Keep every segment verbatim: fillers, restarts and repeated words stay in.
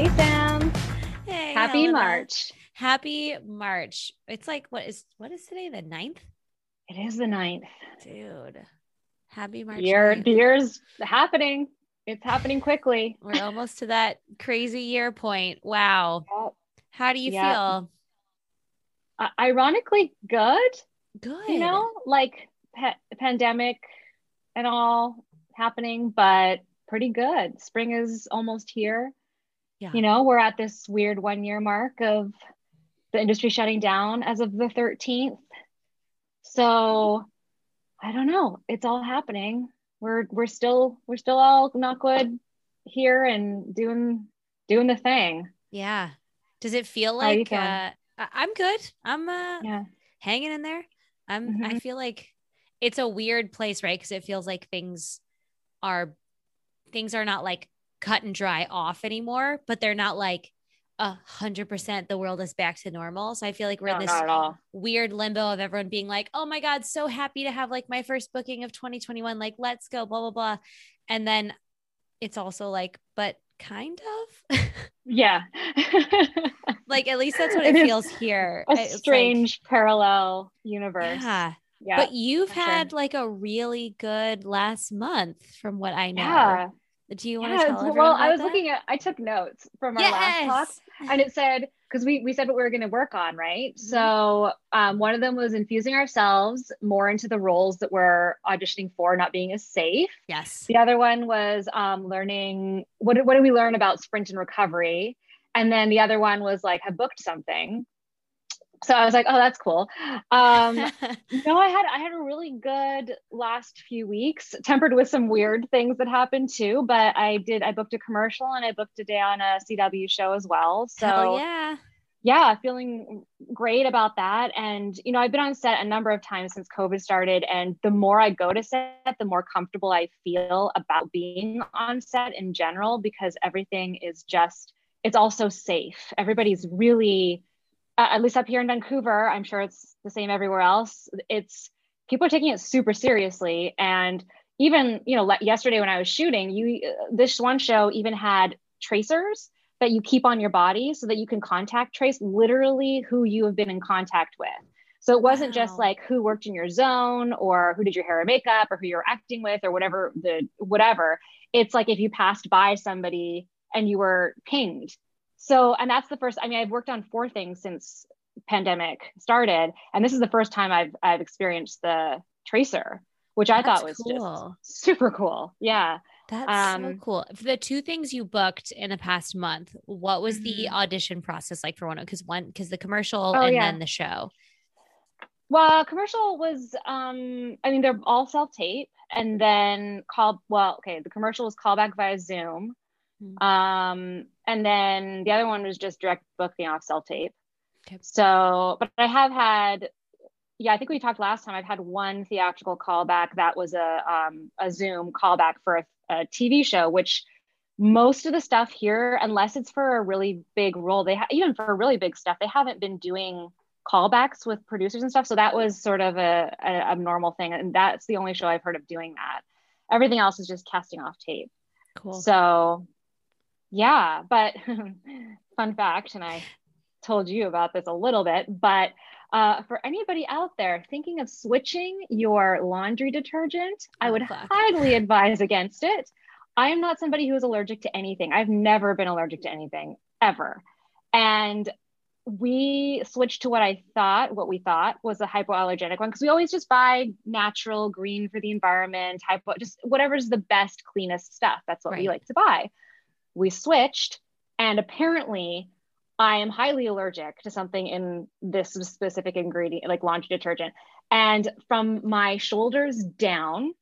Hey, Sam. Hey. Happy Helena. March. Happy March. It's like, what is, what is today? The ninth? It is the ninth. Dude. Happy March. Year, the year's happening. It's happening quickly. We're almost to that crazy year point. Wow. Yep. How do you yep. feel? Uh, ironically, good. Good. You know, like pa- pandemic and all happening, but pretty good. Spring is almost here. Yeah. You know, we're at this weird one year mark of the industry shutting down as of the thirteenth. So I don't know. It's all happening. We're we're still we're still all knockwood here and doing doing the thing. Yeah. Does it feel like uh, I'm good? I'm uh, yeah. hanging in there. I'm. Mm-hmm. I feel like it's a weird place, right? Because it feels like things are things are not like cut and dry off anymore, but they're not like a hundred percent the world is back to normal. So I feel like we're no, in this weird limbo of everyone being like, oh my God, so happy to have like my first booking of twenty twenty-one. Like, let's go, blah, blah, blah. And then it's also like, but kind of, yeah. Like, at least that's what it, it feels here. A it's strange like, parallel universe. Yeah. yeah but you've had sure. like a really good last month from what I know. Yeah. Do you want yeah, to tell everyone Well, about I was that? looking at, I took notes from our yes. last talk, and it said, because we, we said what we were going to work on, right? Mm-hmm. So um, one of them was infusing ourselves more into the roles that we're auditioning for, not being as safe. Yes. The other one was um, learning, what did, what did we learn about sprint and recovery? And then the other one was like, have booked something. So I was like, oh, that's cool. Um, no, I had I had a really good last few weeks, tempered with some weird things that happened too. But I did, I booked a commercial and I booked a day on a C W show as well. So Hell yeah, yeah, feeling great about that. And, you know, I've been on set a number of times since COVID started. And the more I go to set, the more comfortable I feel about being on set in general, because everything is just, it's all so safe. Everybody's really... Uh, at least up here in Vancouver, I'm sure it's the same everywhere else. It's people are taking it super seriously. And even, you know, like yesterday when I was shooting, you uh, this one show even had tracers that you keep on your body so that you can contact trace literally who you have been in contact with. So it wasn't wow. just like who worked in your zone or who did your hair or makeup or who you're acting with or whatever the whatever. It's like if you passed by somebody and you were pinged. So, and that's the first, I mean, I've worked on four things since pandemic started. And this is the first time I've, I've experienced the tracer, which I that's thought was cool. just super cool. Yeah. That's um, so cool. For the two things you booked in the past month, what was the audition process like for one? Cause one, cause the commercial oh, and yeah. then the show. Well, commercial was, um, I mean, they're all self-tape and then call, well, okay. The commercial was callback via Zoom. Um, and then the other one was just direct booking off self-tape. Okay. So, but I have had, yeah, I think we talked last time, I've had one theatrical callback that was a, um, a Zoom callback for a, a T V show, which most of the stuff here, unless it's for a really big role, they ha- even for really big stuff, they haven't been doing callbacks with producers and stuff. So that was sort of a, a, a normal thing. And that's the only show I've heard of doing that. Everything else is just casting off tape. Cool. So yeah, but fun fact, and I told you about this a little bit, but uh, for anybody out there thinking of switching your laundry detergent, oh, I would fuck. highly advise against it. I am not somebody who is allergic to anything. I've never been allergic to anything, ever. And we switched to what I thought, what we thought was a hypoallergenic one, because we always just buy natural, green for the environment, hypo, just whatever's the best, cleanest stuff. That's what right. we like to buy. We switched, and apparently I am highly allergic to something in this specific ingredient, like laundry detergent. And from my shoulders down,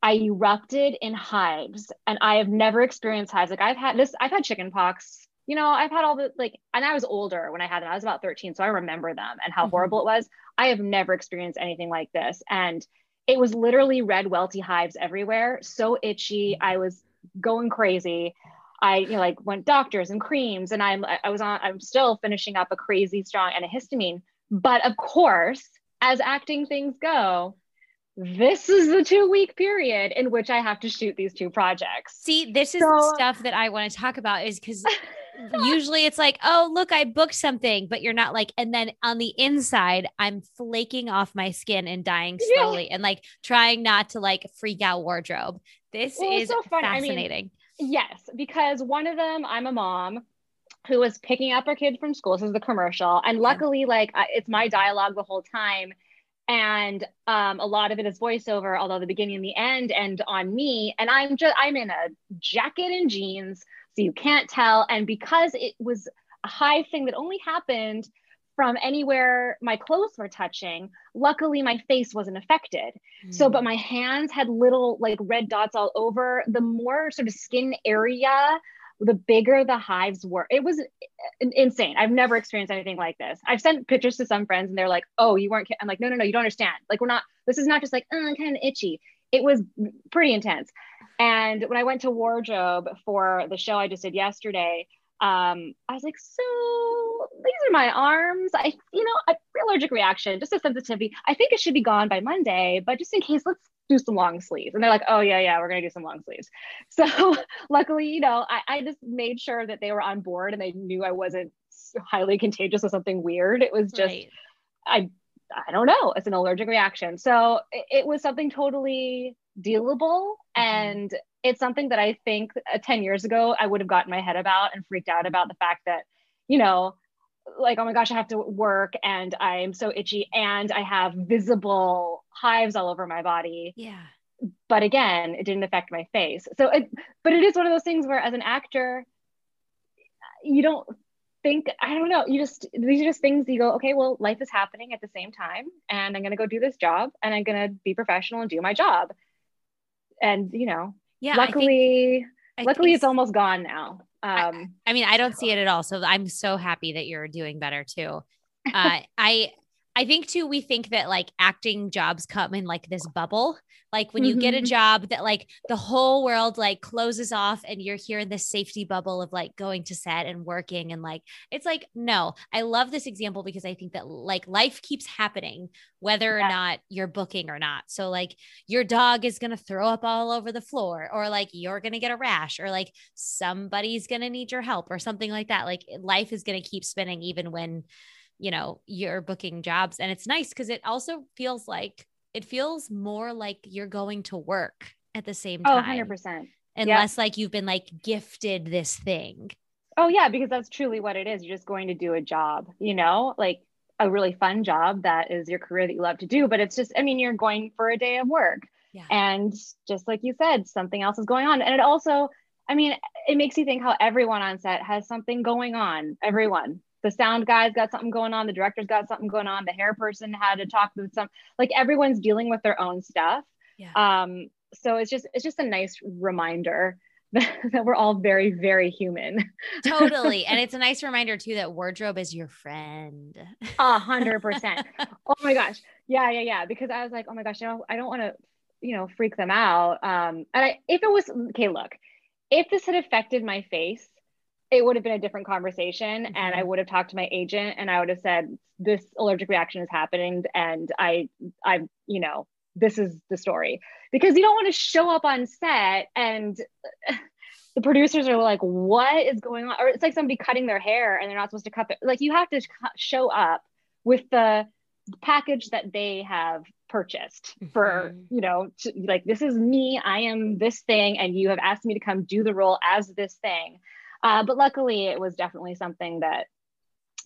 I erupted in hives, and I have never experienced hives. Like I've had this, I've had chicken pox, you know, I've had all the, like, and I was older when I had them. I was about thirteen. So I remember them and how mm-hmm. horrible it was. I have never experienced anything like this. And it was literally red, welty hives everywhere. So itchy. I was going crazy. I you know, like went doctors and creams, and I'm I was on I'm still finishing up a crazy strong antihistamine. But of course, as acting things go, this is the two week period in which I have to shoot these two projects. See, this so, is stuff that I want to talk about is because usually it's like, oh, look, I booked something, but you're not like, and then on the inside, I'm flaking off my skin and dying slowly yeah. and like trying not to like freak out wardrobe. This well, is so fascinating. I mean, yes, because one of them, I'm a mom who was picking up her kid from school. This is the commercial. And luckily, yeah. like uh, it's my dialogue the whole time. And um, a lot of it is voiceover, although the beginning and the end end on me. And I'm just, I'm in a jacket and jeans, so you can't tell. And because it was a Hive thing that only happened from anywhere my clothes were touching, luckily my face wasn't affected. Mm. So, but my hands had little like red dots all over. The more sort of skin area, the bigger the hives were. It was insane. I've never experienced anything like this. I've sent pictures to some friends and they're like, oh, you weren't, I'm like, no, no, no, you don't understand. Like, we're not, this is not just like, oh, I'm kind of itchy. It was pretty intense. And when I went to wardrobe for the show I just did yesterday, um, I was like, so these are my arms. I, you know, an allergic reaction, just a sensitivity. I think it should be gone by Monday, but just in case, let's do some long sleeves. And they're like, oh yeah, yeah, we're going to do some long sleeves. So luckily, you know, I, I just made sure that they were on board and they knew I wasn't highly contagious or something weird. It was just, right. I, I don't know. It's an allergic reaction. So it, it was something totally dealable. Mm-hmm. And it's something that I think uh, ten years ago, I would have gotten my head about and freaked out about the fact that, you know, like, oh my gosh, I have to work and I'm so itchy and I have visible hives all over my body. Yeah. But again, it didn't affect my face. So, it, but it is one of those things where as an actor, you don't think, I don't know, you just, these are just things that you go, okay, well, life is happening at the same time and I'm going to go do this job and I'm going to be professional and do my job. And, you know, yeah, luckily, I think, I luckily it's so. almost gone now. Um, I, I mean, I don't see it at all. So I'm so happy that you're doing better too. Uh, I, I think too, we think that like acting jobs come in like this bubble, like when you mm-hmm. get a job that like the whole world like closes off and you're here in this safety bubble of like going to set and working. And like, it's like, no, I love this example because I think that like life keeps happening, whether yeah. or not you're booking or not. So like your dog is going to throw up all over the floor, or like you're going to get a rash, or like somebody's going to need your help or something like that. Like life is going to keep spinning even when, you know, you're booking jobs. And it's nice because it also feels like, it feels more like you're going to work at the same time. Oh, one hundred percent. Unless yep. like you've been like gifted this thing. Oh yeah, because that's truly what it is. You're just going to do a job, you know, like a really fun job that is your career that you love to do. But it's just, I mean, you're going for a day of work. Yeah. And just like you said, something else is going on. And it also, I mean, it makes you think how everyone on set has something going on. Everyone. The sound guy's got something going on. The director's got something going on. The hair person had to talk with some, like everyone's dealing with their own stuff. Yeah. Um, so it's just, it's just a nice reminder that, that we're all very, very human. Totally. And it's a nice reminder too, that wardrobe is your friend. A hundred percent. Oh my gosh. Yeah. Yeah. Yeah. Because I was like, oh my gosh, you know, I don't want to, you know, freak them out. Um, and I, if it was, okay, look, if this had affected my face, it would have been a different conversation. Mm-hmm. And I would have talked to my agent and I would have said, this allergic reaction is happening. And I, I, you know, this is the story, because you don't want to show up on set and the producers are like, what is going on? Or it's like somebody cutting their hair and they're not supposed to cut their, like, you have to show up with the package that they have purchased for, mm-hmm. you know, to, like, this is me, I am this thing. And you have asked me to come do the role as this thing. Uh, but luckily, it was definitely something that,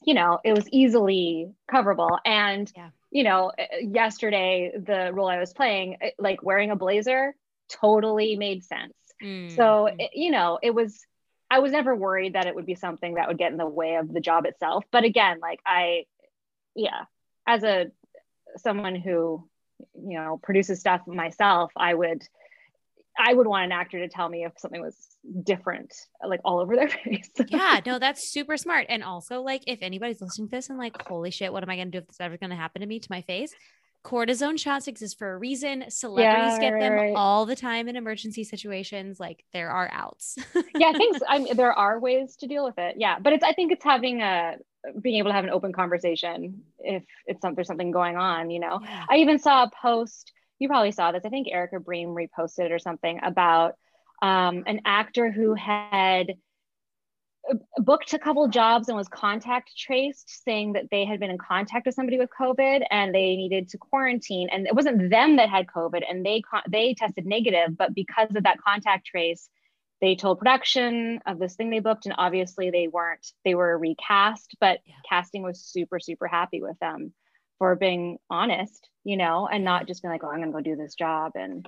you know, it was easily coverable. And, yeah. you know, yesterday, the role I was playing, it, like wearing a blazer totally made sense. Mm. So, it, you know, it was, I was never worried that it would be something that would get in the way of the job itself. But again, like I, yeah, as a, someone who, you know, produces stuff myself, I would I would want an actor to tell me if something was different, like all over their face. Yeah, no, that's super smart. And also like, if anybody's listening to this and like, holy shit, what am I going to do if this is ever going to happen to me, to my face? Cortisone shots exist for a reason. Celebrities yeah, get right, them right. all the time in emergency situations. Like there are outs. yeah. Things. I mean, there are ways to deal with it. Yeah. But it's, I think it's having a, being able to have an open conversation if it's something, there's something going on, you know, yeah. I even saw a post, you probably saw this. I think Erica Bream reposted it or something about um, an actor who had booked a couple jobs and was contact traced, saying that they had been in contact with somebody with COVID and they needed to quarantine. And it wasn't them that had COVID, and they they tested negative, but because of that contact trace, they told production of this thing they booked, and obviously they weren't, they were recast, but yeah. casting was super, super happy with them for being honest, you know, and not just being like, oh, I'm gonna go do this job. And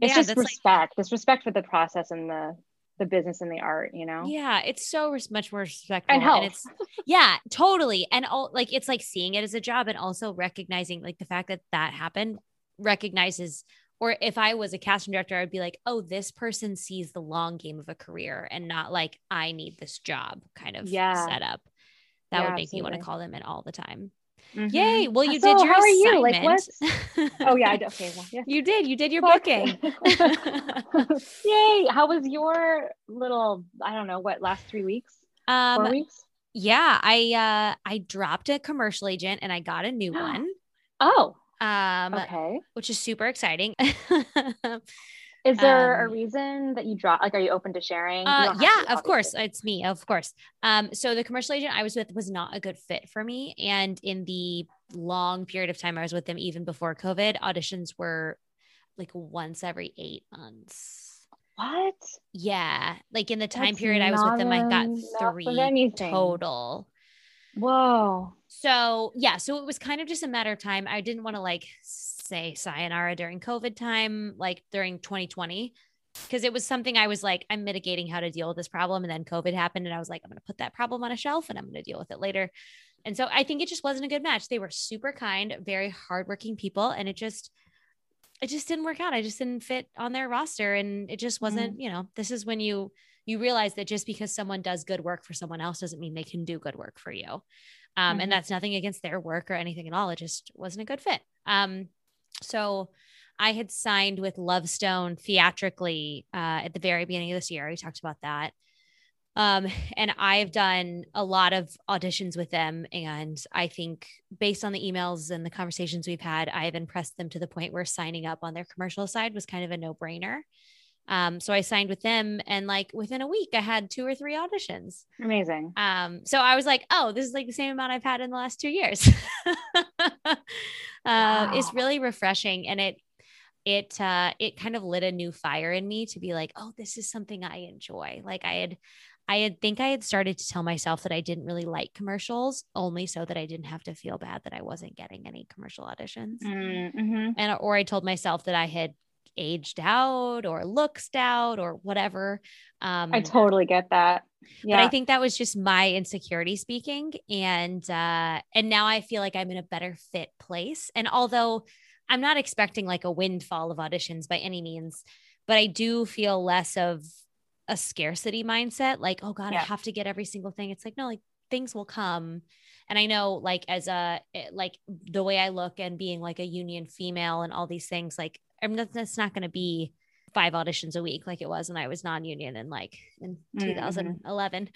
it's yeah, just respect, like- it's respect for the process and the the business and the art, you know? Yeah. It's so res- much more respectful. And, and it's, yeah, totally. And all, like, it's like seeing it as a job and also recognizing like the fact that that happened recognizes, or if I was a casting director, I'd be like, oh, this person sees the long game of a career and not like, I need this job kind of yeah. setup. That yeah, would make absolutely. me want to call them in all the time. Mm-hmm. Yay. Well, you so did your how are you? Like, what? Oh yeah. I did. Okay. Well, yeah. You did, you did your booking. Yay. How was your little, I don't know what, last three weeks, um, four weeks? Yeah. I, uh, I dropped a commercial agent and I got a new one. Oh, um, okay. Which is super exciting. Is there um, a reason that you dropped? Like, are you open to sharing? Uh, yeah, to, of course. It's me. Of course. Um, so the commercial agent I was with was not a good fit for me. And in the long period of time I was with them, even before COVID, auditions were like once every eight months. What? Yeah. Like in the time That's period I was with them, I got three total. Whoa. So yeah. So it was kind of just a matter of time. I didn't want to like say sayonara during COVID time, like during twenty twenty, because it was something I was like, I'm mitigating how to deal with this problem. And then COVID happened and I was like, I'm going to put that problem on a shelf and I'm going to deal with it later. And so I think it just wasn't a good match. They were super kind, very hardworking people. And it just, it just didn't work out. I just didn't fit on their roster. And it just wasn't, mm-hmm. you know, this is when you, you realize that just because someone does good work for someone else doesn't mean they can do good work for you. Um, mm-hmm. And that's nothing against their work or anything at all. It just wasn't a good fit. Um, So I had signed with Lovestone theatrically uh, at the very beginning of this year. We talked about that. Um, and I've done a lot of auditions with them. And I think based on the emails and the conversations we've had, I've impressed them to the point where signing up on their commercial side was kind of a no-brainer. Um, so I signed with them and like within a week I had two or three auditions. Amazing. Um, so I was like, oh, this is like the same amount I've had in the last two years. uh, wow. It's really refreshing. And it, it, uh, it kind of lit a new fire in me to be like, oh, this is something I enjoy. Like I had, I had think I had started to tell myself that I didn't really like commercials only so that I didn't have to feel bad that I wasn't getting any commercial auditions. Mm-hmm. And, or I told myself that I had aged out or look stout or whatever. Um, I totally get that. Yeah. But I think that was just my insecurity speaking. And, uh, and now I feel like I'm in a better fit place. And although I'm not expecting like a windfall of auditions by any means, but I do feel less of a scarcity mindset. Like, oh God, yeah. I have to get every single thing. It's like, no, like things will come. And I know like as a, like the way I look and being like a union female and all these things, like, I mean, that's not going to be five auditions a week like it was when I was non-union in like in twenty eleven. Mm-hmm.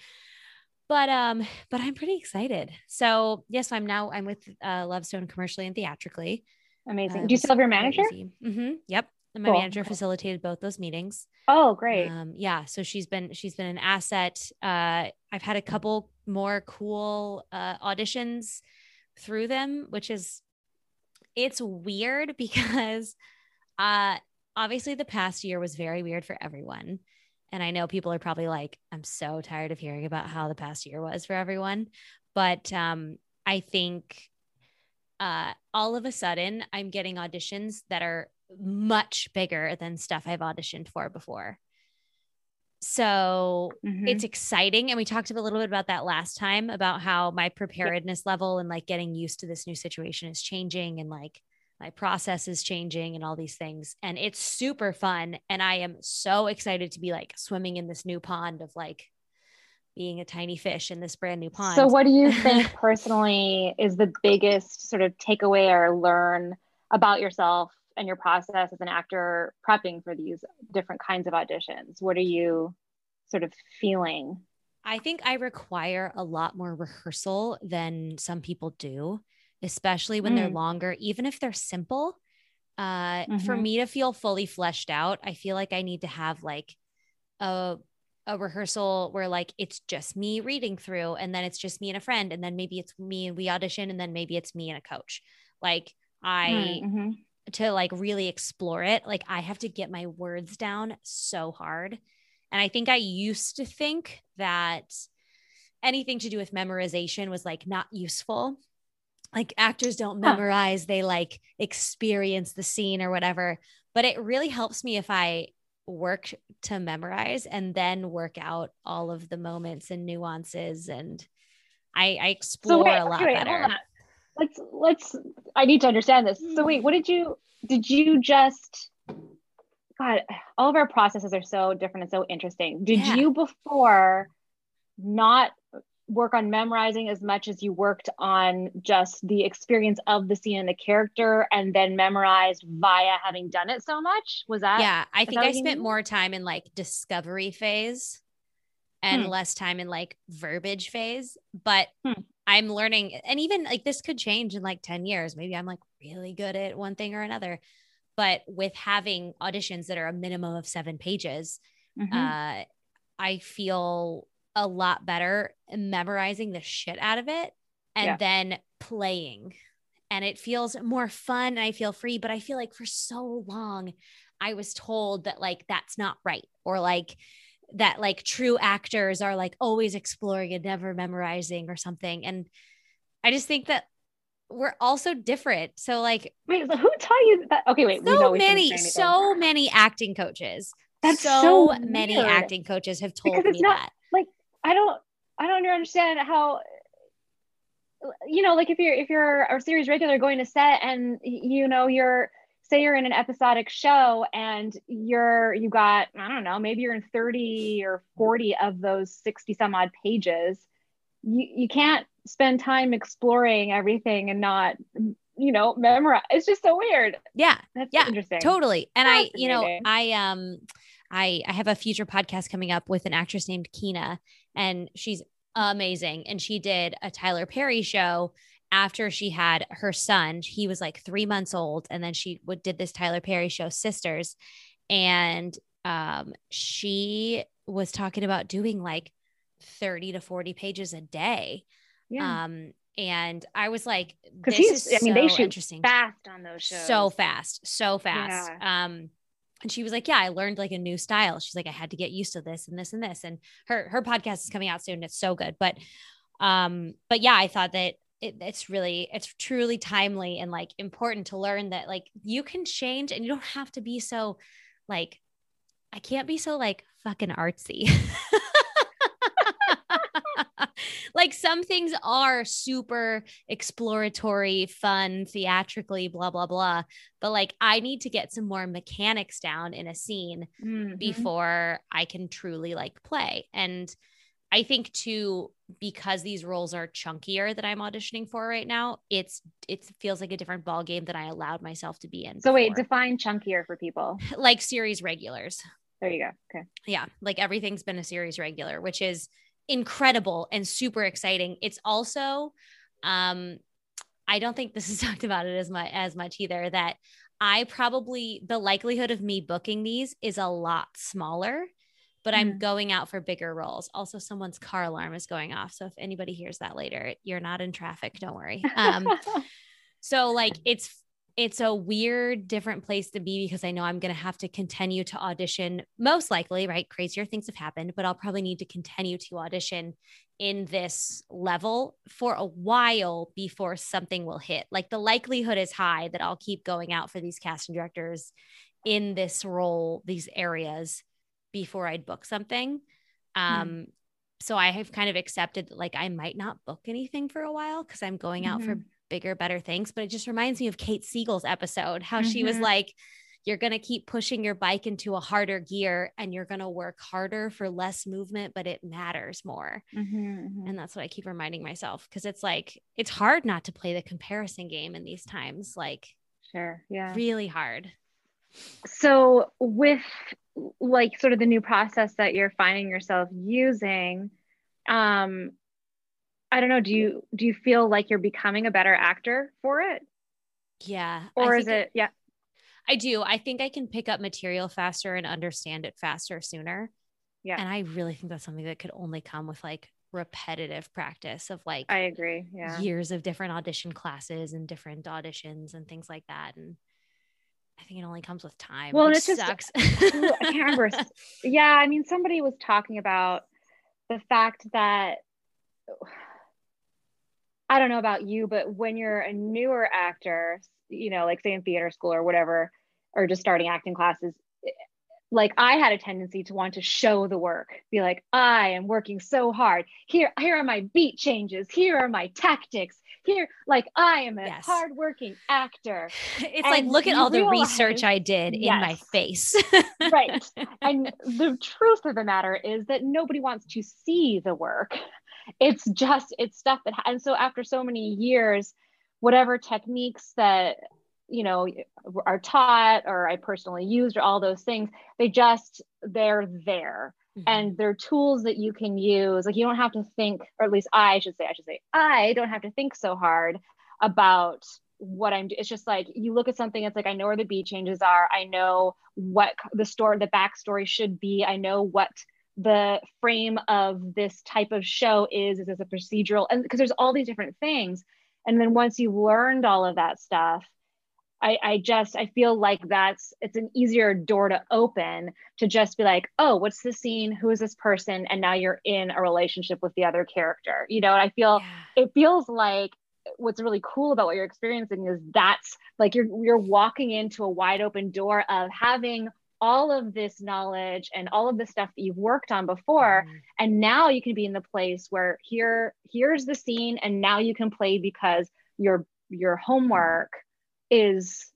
But um, but I'm pretty excited. So yes, I'm now I'm with uh, Lovestone commercially and theatrically. Amazing. Uh, Do you still have your manager? Mm-hmm. Yep, and my cool. manager facilitated both those meetings. Oh, great. Um, yeah, so she's been she's been an asset. Uh, I've had a couple more cool uh, auditions through them, which is it's weird because. Uh, obviously the past year was very weird for everyone. And I know people are probably like, I'm so tired of hearing about how the past year was for everyone. But, um, I think, uh, all of a sudden I'm getting auditions that are much bigger than stuff I've auditioned for before. So mm-hmm. it's exciting. And we talked a little bit about that last time about how my preparedness yeah. level and like getting used to this new situation is changing and like, my process is changing and all these things. And it's super fun. And I am so excited to be like swimming in this new pond of like being a tiny fish in this brand new pond. So what do you think personally is the biggest sort of takeaway or learn about yourself and your process as an actor prepping for these different kinds of auditions? What are you sort of feeling? I think I require a lot more rehearsal than some people do. Especially when mm. they're longer, even if they're simple, uh, mm-hmm. for me to feel fully fleshed out, I feel like I need to have like a a rehearsal where like it's just me reading through, and then it's just me and a friend, and then maybe it's me and we audition, and then maybe it's me and a coach. Like I mm-hmm. to like really explore it, like I have to get my words down so hard. And I think I used to think that anything to do with memorization was like not useful. Like actors don't memorize, huh. they like experience the scene or whatever, but it really helps me if I work to memorize and then work out all of the moments and nuances. And I, I explore so wait, a lot okay, wait, better. Let's, let's, I need to understand this. So wait, what did you, did you just, God, all of our processes are so different and so interesting. Did yeah. you before not work on memorizing as much as you worked on just the experience of the scene and the character, and then memorized via having done it so much? Was that? Yeah, I think I spent mean? more time in like discovery phase and hmm. less time in like verbiage phase, but hmm. I'm learning, and even like this could change in like ten years. Maybe I'm like really good at one thing or another, but with having auditions that are a minimum of seven pages, mm-hmm. uh, I feel a lot better memorizing the shit out of it and yeah. then playing, and it feels more fun and I feel free. But I feel like for so long I was told that like that's not right, or like that like true actors are like always exploring and never memorizing or something. And I just think that we're all so different. So like, wait, so who taught you that? Okay, wait. So many, so many acting coaches. That's so, so many acting coaches have told because it's me not, that. Like, I don't, I don't understand how, you know, like if you're, if you're a series regular going to set and you know, you're, say you're in an episodic show and you're, you got, I don't know, maybe you're in thirty or forty of those sixty some odd pages. You you can't spend time exploring everything and not, you know, memorize. It's just so weird. Yeah. That's yeah, interesting. Totally. And I, you know, I, um, I, I have a future podcast coming up with an actress named Kina, and she's amazing. And she did a Tyler Perry show after she had her son. He was like three months old. And then she would, did this Tyler Perry show, Sisters. And um, she was talking about doing like thirty to forty pages a day. Yeah. Um, and I was like, this he's, is I mean, so they shoot interesting. Fast on those shows. So fast, so fast. Yeah. Um, and she was like, yeah, I learned like a new style. She's like, I had to get used to this and this and this. And her, her podcast is coming out soon. It's so good. But, um, but yeah, I thought that It, it's really, it's truly timely and like important to learn that like you can change and you don't have to be so like, I can't be so like fucking artsy. Like some things are super exploratory, fun, theatrically, blah, blah, blah. But like, I need to get some more mechanics down in a scene mm-hmm. before I can truly like play. And I think too, because these roles are chunkier that I'm auditioning for right now, it's, it feels like a different ball game than I allowed myself to be in. So before. Wait, define chunkier for people. Like series regulars. There you go. Okay. Yeah. Like everything's been a series regular, which is incredible and super exciting. It's also, um, I don't think this is talked about it as much as much either, that I probably, the likelihood of me booking these is a lot smaller, but I'm mm-hmm. going out for bigger roles. Also, someone's car alarm is going off. So if anybody hears that later, you're not in traffic. Don't worry. Um, so like, it's, it's a weird, different place to be, because I know I'm going to have to continue to audition most likely, right? Crazier things have happened, but I'll probably need to continue to audition in this level for a while before something will hit. Like the likelihood is high that I'll keep going out for these casting directors in this role, these areas, before I'd book something. Um, mm-hmm. So I have kind of accepted that like I might not book anything for a while because I'm going mm-hmm. out for bigger, better things. But it just reminds me of Kate Siegel's episode, how mm-hmm. she was like, you're going to keep pushing your bike into a harder gear and you're going to work harder for less movement, but it matters more. Mm-hmm, mm-hmm. And that's what I keep reminding myself, because it's like, it's hard not to play the comparison game in these times. Like, sure, yeah, really hard. So with like sort of the new process that you're finding yourself using, um, I don't know, do you, do you feel like you're becoming a better actor for it? Yeah. Or is it, yeah. I do. I think I can pick up material faster and understand it faster sooner. Yeah. And I really think that's something that could only come with like repetitive practice of like, I agree. Yeah. Years of different audition classes and different auditions and things like that. And I think it only comes with time. Well, it just sucks. I can't remember. Yeah. I mean, somebody was talking about the fact that, I don't know about you, but when you're a newer actor, you know, like say in theater school or whatever, or just starting acting classes, like I had a tendency to want to show the work, be like, I am working so hard. Here, here are my beat changes. Here are my tactics. Here, like I am a yes. hardworking actor. It's and like, look at all the research I did yes. in my face. Right. And the truth of the matter is that nobody wants to see the work. It's just, it's stuff that, and so after so many years, whatever techniques that, you know, are taught or I personally used or all those things, they just, they're there. Mm-hmm. And they're tools that you can use. Like you don't have to think, or at least I should say, I should say, I don't have to think so hard about what I'm doing. It's just like, you look at something, it's like, I know where the beat changes are. I know what the story, the backstory should be. I know what the frame of this type of show is, is as a procedural. And because there's all these different things. And then once you've learned all of that stuff, I, I just, I feel like that's, it's an easier door to open to just be like, oh, what's the scene? Who is this person? And now you're in a relationship with the other character. You know, and I feel, yeah. it feels like what's really cool about what you're experiencing is that's like, you're, you're walking into a wide open door of having all of this knowledge and all of the stuff that you've worked on before. Mm-hmm. And now you can be in the place where here, here's the scene. And now you can play because your, your homework is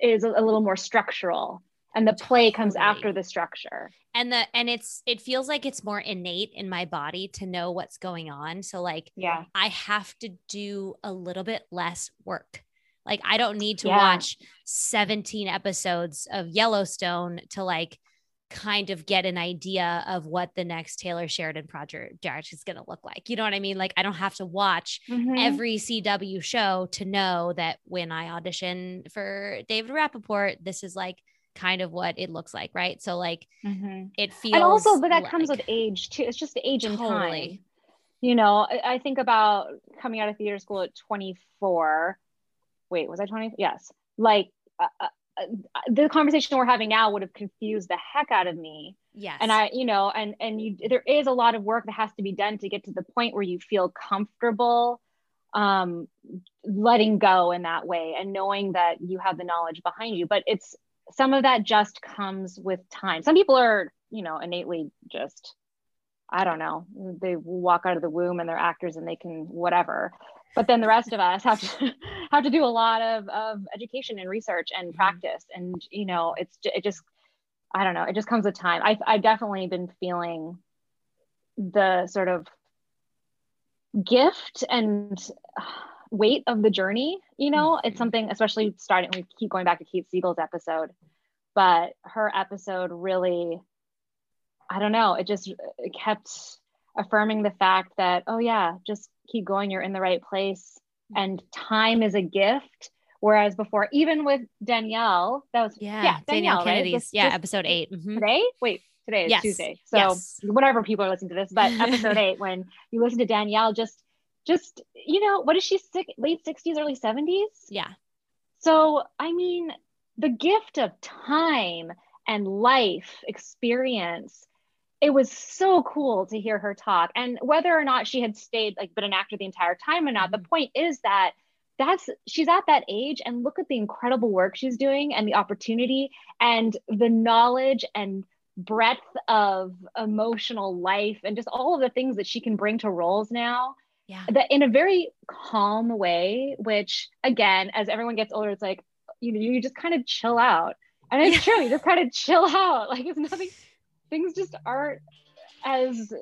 is a little more structural, and the play comes totally. After the structure. And the and it's it feels like it's more innate in my body to know what's going on. So like yeah. I have to do a little bit less work. Like I don't need to yeah. watch seventeen episodes of Yellowstone to like kind of get an idea of what the next Taylor Sheridan project is going to look like. You know what I mean? Like I don't have to watch mm-hmm. every C W show to know that when I audition for David Rappaport, this is like kind of what it looks like. Right. So like mm-hmm. it feels. And also, but that like, comes with age too. It's just the age and totally. Time. You know, I, I think about coming out of theater school at twenty-four. Wait, was I twenty? Yes. Like, uh, the conversation we're having now would have confused the heck out of me. Yes. And I, you know, and, and you, there is a lot of work that has to be done to get to the point where you feel comfortable, um, letting go in that way and knowing that you have the knowledge behind you, but it's some of that just comes with time. Some people are, you know, innately just, I don't know, they walk out of the womb and they're actors and they can, whatever. But then the rest of us have to have to do a lot of, of education and research and practice. And, you know, it's, it just, I don't know, it just comes with time. I, I've definitely been feeling the sort of gift and weight of the journey, you know, it's something, especially starting, we keep going back to Kate Siegel's episode, but her episode really, I don't know, it just it kept affirming the fact that, oh yeah, just keep going, you're in the right place. And time is a gift. Whereas before, even with Danielle, that was yeah, yeah Danielle, Danielle Kennedy's, right? This, yeah, this, episode eight. Mm-hmm. Today? Wait, today is yes. Tuesday. So yes. whenever people are listening to this, but episode eight, when you listen to Danielle, just, just, you know, what is she, late sixties, early seventies? Yeah. So, I mean, the gift of time and life experience, it was so cool to hear her talk. And whether or not she had stayed like been an actor the entire time or not, the point is that that's she's at that age and look at the incredible work she's doing and the opportunity and the knowledge and breadth of emotional life and just all of the things that she can bring to roles now. Yeah. That in a very calm way, which again, as everyone gets older, it's like, you know, you just kind of chill out. And it's true, you just kind of chill out. Like it's nothing. Things just aren't as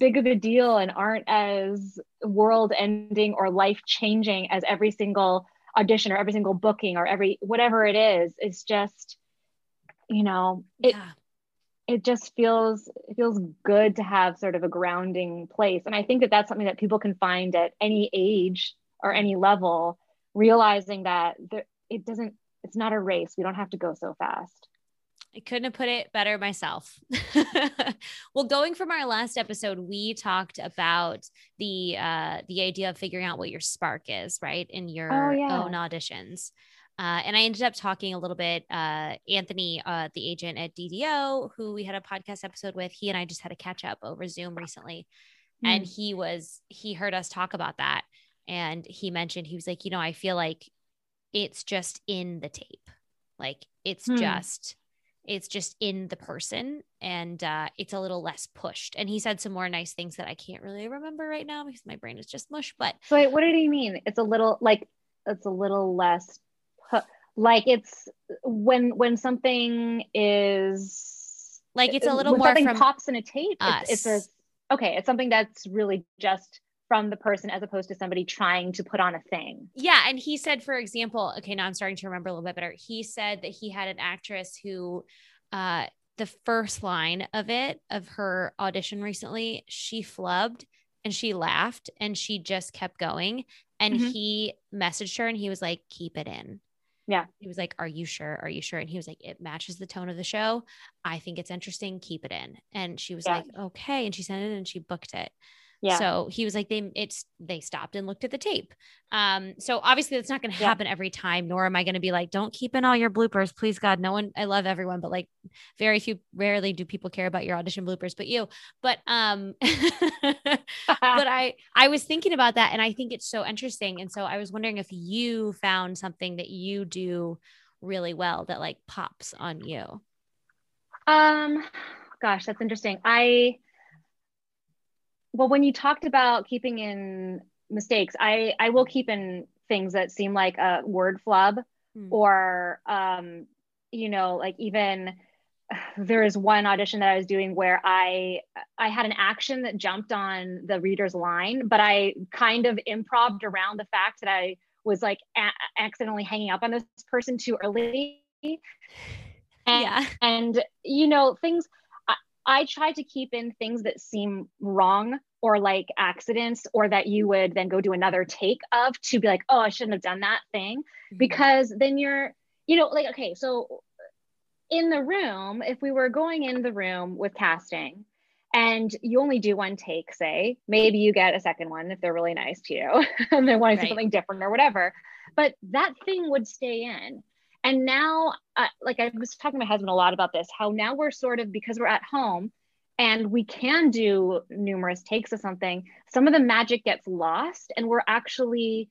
big of a deal and aren't as world ending or life changing as every single audition or every single booking or every, whatever it is, it's just, you know, it, yeah. it just feels, it feels good to have sort of a grounding place. And I think that that's something that people can find at any age or any level, realizing that there, it doesn't, it's not a race. We don't have to go so fast. I couldn't have put it better myself. Well, going from our last episode, we talked about the, uh, the idea of figuring out what your spark is, right, in your oh, yeah. own auditions. Uh, and I ended up talking a little bit, uh, Anthony, uh, the agent at D D O, who we had a podcast episode with, he and I just had a catch up over Zoom recently. Mm. And he was, he heard us talk about that. And he mentioned, he was like, you know, I feel like it's just in the tape. Like it's hmm. just, it's just in the person, and uh, it's a little less pushed. And he said some more nice things that I can't really remember right now because my brain is just mush, but. Wait, what did he mean? It's a little, like, it's a little less, pu- like it's when, when something is. Like it's a little more something from pops in a tape. It's, it's a, okay. It's something that's really just from the person as opposed to somebody trying to put on a thing. Yeah. And he said, for example, okay, now I'm starting to remember a little bit better. He said that he had an actress who, uh, the first line of it, of her audition recently, she flubbed and she laughed and she just kept going. And mm-hmm. he messaged her and he was like, keep it in. Yeah. He was like, are you sure? Are you sure? And he was like, it matches the tone of the show. I think it's interesting. Keep it in. And she was yeah. like, okay. And she sent it and she booked it. Yeah. So he was like, they, it's, they stopped and looked at the tape. Um, so obviously that's not going to happen yeah. every time, nor am I going to be like, don't keep in all your bloopers, please God, no one, I love everyone, but like very few, rarely do people care about your audition bloopers, but you, but, um, but I, I was thinking about that and I think it's so interesting. And so I was wondering if you found something that you do really well that like pops on you. Um, gosh, that's interesting. I, Well, when you talked about keeping in mistakes, I, I will keep in things that seem like a word flub mm. or, um, you know, like even there is one audition that I was doing where I, I had an action that jumped on the reader's line, but I kind of improv'd around the fact that I was like a- accidentally hanging up on this person too early. And, yeah. and, you know, things, I try to keep in things that seem wrong or like accidents or that you would then go do another take of to be like, oh, I shouldn't have done that thing. Mm-hmm. Because then you're, you know, like, okay, so in the room, if we were going in the room with casting and you only do one take, say, maybe you get a second one if they're really nice to you and they want to see something different or whatever, but that thing would stay in. And now, uh, like I was talking to my husband a lot about this, how now we're sort of, because we're at home and we can do numerous takes of something, some of the magic gets lost. And we're actually,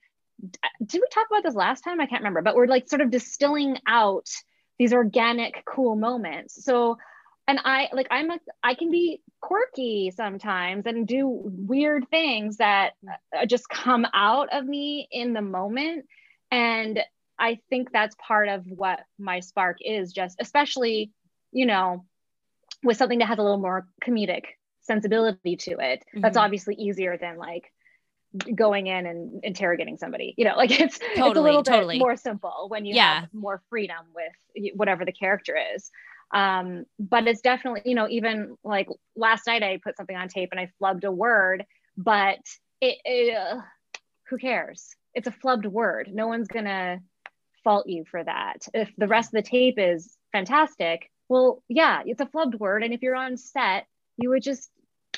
did we talk about this last time? I can't remember, but we're like sort of distilling out these organic, cool moments. So, and I, like, I'm a, I can be quirky sometimes and do weird things that just come out of me in the moment. And I think that's part of what my spark is, just especially, you know, with something that has a little more comedic sensibility to it. Mm-hmm. That's obviously easier than like going in and interrogating somebody, you know, like it's, totally, it's a little totally. bit more simple when you yeah. have more freedom with whatever the character is. Um, but it's definitely, you know, even like last night I put something on tape and I flubbed a word, but it, it uh, who cares? It's a flubbed word. No one's going to fault you for that. If the rest of the tape is fantastic, well, yeah, it's a flubbed word. And if you're on set, you would just,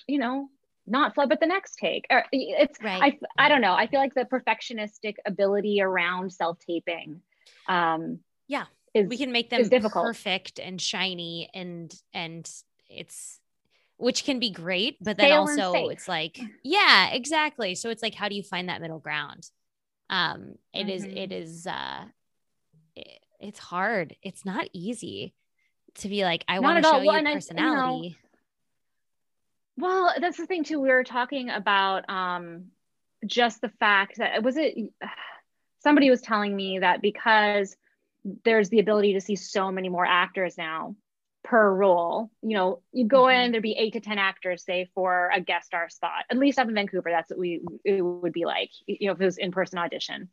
you know, not flub at the next take. Or it's, right. I, I don't know. I feel like the perfectionistic ability around self-taping. Um, yeah. Is, we can make them perfect and shiny and, and it's, which can be great, but then Fail also it's like, yeah, exactly. So it's like, how do you find that middle ground? Um, it mm-hmm. is, it is, uh, it's hard. It's not easy to be like, I want to show well, you personality. I, you know, well, that's the thing too. We were talking about, um, just the fact that was it, somebody was telling me that because there's the ability to see so many more actors now per role, you know, you go mm-hmm. in, there'd be eight to ten actors, say for a guest star spot, at least up in Vancouver. That's what we, it would be like, you know, if it was in-person audition.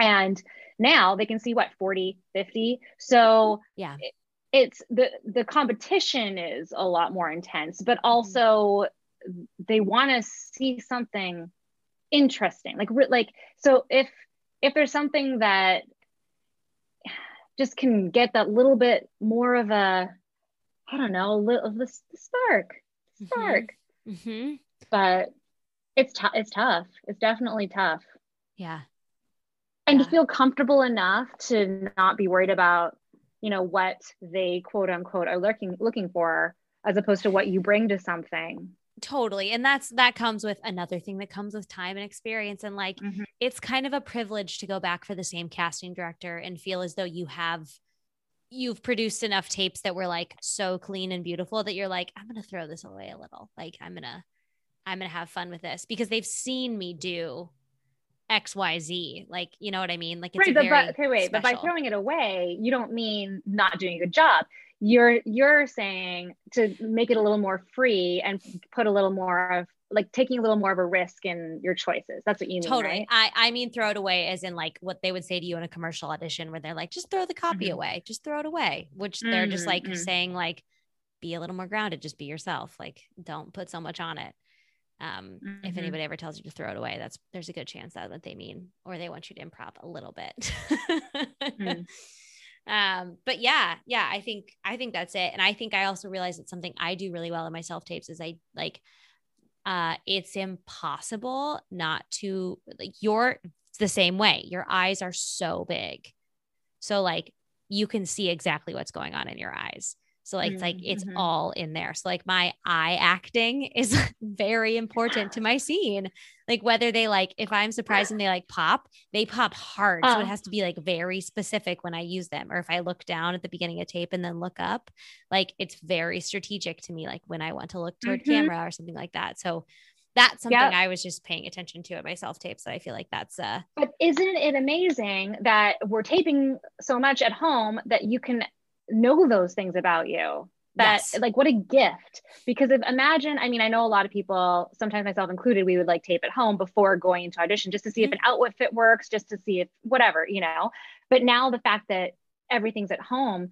And now they can see what, forty, fifty. So yeah, it, it's the, the competition is a lot more intense, but also mm-hmm. they want to see something interesting. Like, like, so if, if there's something that just can get that little bit more of a, I don't know, little the spark, spark. Mm-hmm. Mm-hmm. But it's t- it's tough. It's definitely tough. Yeah. And yeah. to feel comfortable enough to not be worried about, you know, what they quote unquote are looking looking for, as opposed to what you bring to something. Totally. And that's, that comes with another thing that comes with time and experience. And like, mm-hmm. it's kind of a privilege to go back for the same casting director and feel as though you have, you've produced enough tapes that were like so clean and beautiful that you're like, I'm going to throw this away a little. Like, I'm going to, I'm going to have fun with this because they've seen me do X, Y, Z. Like, you know what I mean? Like, it's right, very but, okay, wait, special. But by throwing it away, you don't mean not doing a good job. You're you're saying to make it a little more free and put a little more of like taking a little more of a risk in your choices. That's what you mean, totally. Right? I, I mean, throw it away as in like what they would say to you in a commercial audition where they're like, just throw the copy mm-hmm. away, just throw it away, which mm-hmm. they're just like mm-hmm. saying like, be a little more grounded, just be yourself. Like, don't put so much on it. Um, mm-hmm. If anybody ever tells you to throw it away, that's, there's a good chance that what they mean, or they want you to improv a little bit. mm. Um, but yeah, yeah, I think, I think that's it. And I think I also realized that something I do really well in my self tapes is I like, uh, it's impossible not to like, you're the same way. Your eyes are so big. So like, you can see exactly what's going on in your eyes. So like, mm-hmm. it's like, it's mm-hmm. all in there. So like my eye acting is very important to my scene. Like whether they like, if I'm surprised and they like pop, they pop hard. Oh. So it has to be like very specific when I use them. Or if I look down at the beginning of tape and then look up, like it's very strategic to me. Like when I want to look toward mm-hmm. camera or something like that. So that's something yep. I was just paying attention to at my self-tape. So I feel like that's uh But isn't it amazing that we're taping so much at home that you can know those things about you, that yes. like what a gift, because if imagine, I mean, I know a lot of people, sometimes myself included, we would like tape at home before going into audition just to see mm-hmm. if an outfit works, just to see if whatever, you know, but now the fact that everything's at home,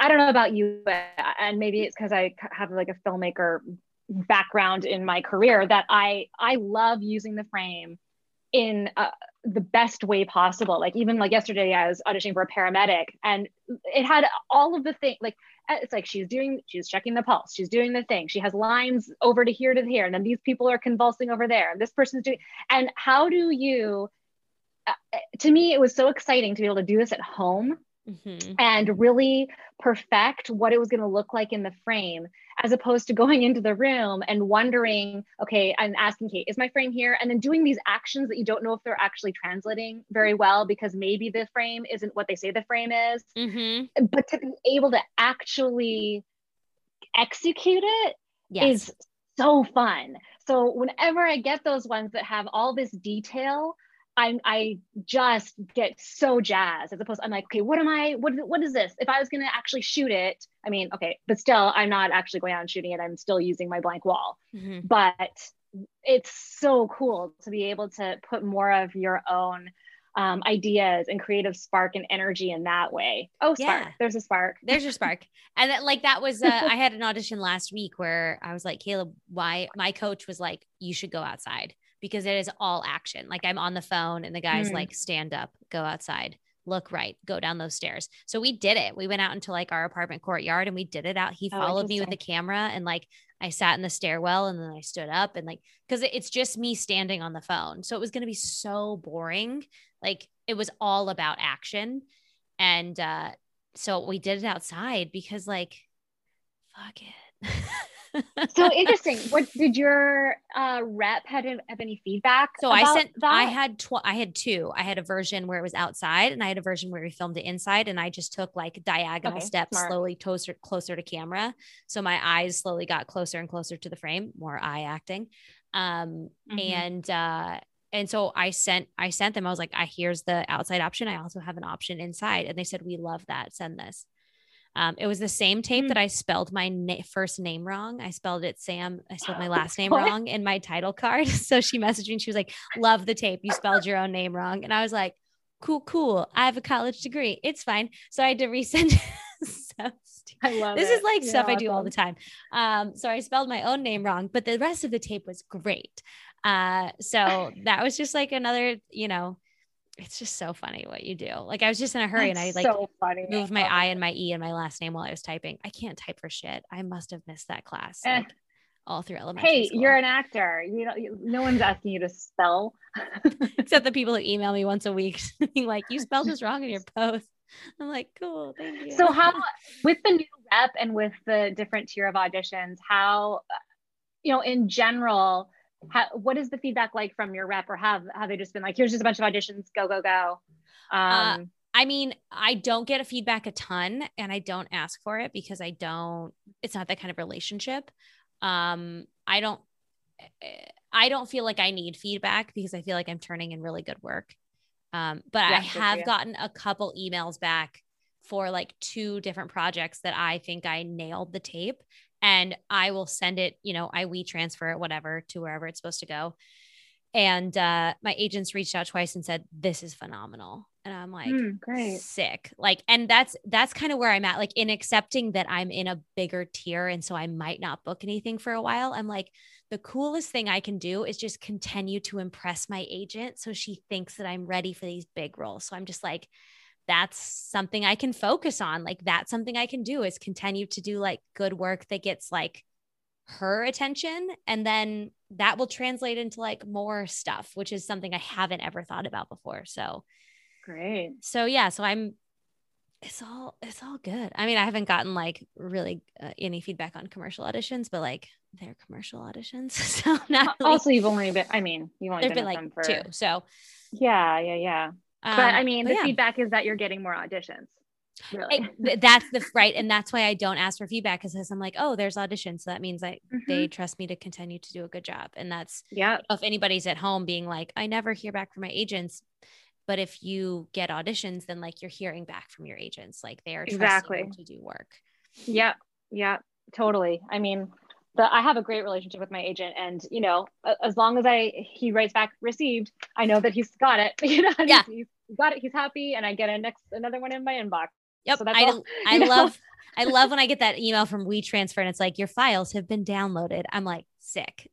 I don't know about you, but, and maybe it's because I have like a filmmaker background in my career that I, I love using the frame in uh, the best way possible. Like even like yesterday I was auditioning for a paramedic and it had all of the things, like it's like she's doing, she's checking the pulse, she's doing the thing, she has lines over to here to here, and then these people are convulsing over there and this person's doing, and how do you, uh, to me it was so exciting to be able to do this at home mm-hmm. and really perfect what it was going to look like in the frame, as opposed to going into the room and wondering, okay, I'm asking Kate, is my frame here? And then doing these actions that you don't know if they're actually translating very well, because maybe the frame isn't what they say the frame is, mm-hmm. but to be able to actually execute it yes. is so fun. So whenever I get those ones that have all this detail, I'm, I just get so jazzed, as opposed to, I'm like, okay, what am I, what, what is this? If I was going to actually shoot it, I mean, okay, but still I'm not actually going out and shooting it. I'm still using my blank wall, mm-hmm. but it's so cool to be able to put more of your own um, ideas and creative spark and energy in that way. Oh, spark. Yeah. There's a spark. There's your spark. And that, like, that was, uh, I had an audition last week where I was like, Caleb, why, my coach was like, you should go outside, because it is all action. Like I'm on the phone and the guy's mm. like, stand up, go outside, look right, go down those stairs. So we did it. We went out into like our apartment courtyard and we did it out. He followed oh, me with the camera and like, I sat in the stairwell and then I stood up and like, cause it's just me standing on the phone. So it was going to be so boring. Like it was all about action. And uh, so we did it outside because like, fuck it. So interesting. What did your uh, rep had have any feedback? So about I sent, that? I had, tw- I had two, I had a version where it was outside and I had a version where we filmed it inside, and I just took like diagonal okay, steps smart. slowly closer, closer to camera. So my eyes slowly got closer and closer to the frame, more eye acting. Um, mm-hmm. and, uh, and so I sent, I sent them, I was like, I here's the outside option. I also have an option inside. And they said, we love that. Send this. Um, it was the same tape mm. that I spelled my na- first name wrong. I spelled it Sam. I spelled my last name what? wrong in my title card. So she messaged me and she was like, love the tape. You spelled your own name wrong. And I was like, cool, cool. I have a college degree. It's fine. So I had to resend stuff. I love this it. is like yeah, stuff I do awesome. all the time. Um, so I spelled my own name wrong, but the rest of the tape was great. Uh, so that was just like another, you know, it's just so funny what you do. Like I was just in a hurry it's and I like so funny. moved my I and my E and my last name while I was typing. I can't type for shit. I must've missed that class like, all through elementary Hey, school. You're an actor. You know, you, no one's asking you to spell. Except the people who email me once a week being like, you spelled this wrong in your post. I'm like, cool. Thank you. So how, with the new rep and with the different tier of auditions, how, you know, in general, how, what is the feedback like from your rep, or have, have they just been like, here's just a bunch of auditions, go, go, go? Um, uh, I mean, I don't get a feedback a ton, and I don't ask for it because I don't, it's not that kind of relationship. Um, I don't, I don't feel like I need feedback because I feel like I'm turning in really good work. Um, but yeah, I have yeah. gotten a couple emails back for like two different projects that I think I nailed the tape, and I will send it, you know, I, we transfer it, whatever, to wherever it's supposed to go. And, uh, my agents reached out twice and said, this is phenomenal. And I'm like, mm, great. sick. Like, and that's, that's kind of where I'm at, like in accepting that I'm in a bigger tier. And so I might not book anything for a while. I'm like, the coolest thing I can do is just continue to impress my agent, so she thinks that I'm ready for these big roles. So I'm just like, that's something I can focus on. Like that's something I can do, is continue to do like good work that gets like her attention. And then that will translate into like more stuff, which is something I haven't ever thought about before. So great. So yeah, so I'm, it's all, it's all good. I mean, I haven't gotten like really uh, any feedback on commercial auditions, but like they're commercial auditions. So not also really, you've only been, I mean, you've only been, been like them for two. So yeah, yeah, yeah. Um, but I mean, but the yeah. feedback is that you're getting more auditions. Really. I, that's the right. And that's why I don't ask for feedback, because I'm like, oh, there's auditions. So that means I, mm-hmm. they trust me to continue to do a good job. And that's, yeah. if anybody's at home being like, I never hear back from my agents. But if you get auditions, then like you're hearing back from your agents, like they are trusting exactly. you to do work. Yeah. Yeah, totally. I mean, the, I have a great relationship with my agent, and you know, as long as I, he writes back received, I know that he's got it, you know, yeah. he's, he's got it. He's happy. And I get a next, another one in my inbox. Yep. So that's I, all, I love, I love when I get that email from WeTransfer and it's like, your files have been downloaded. I'm like, sick.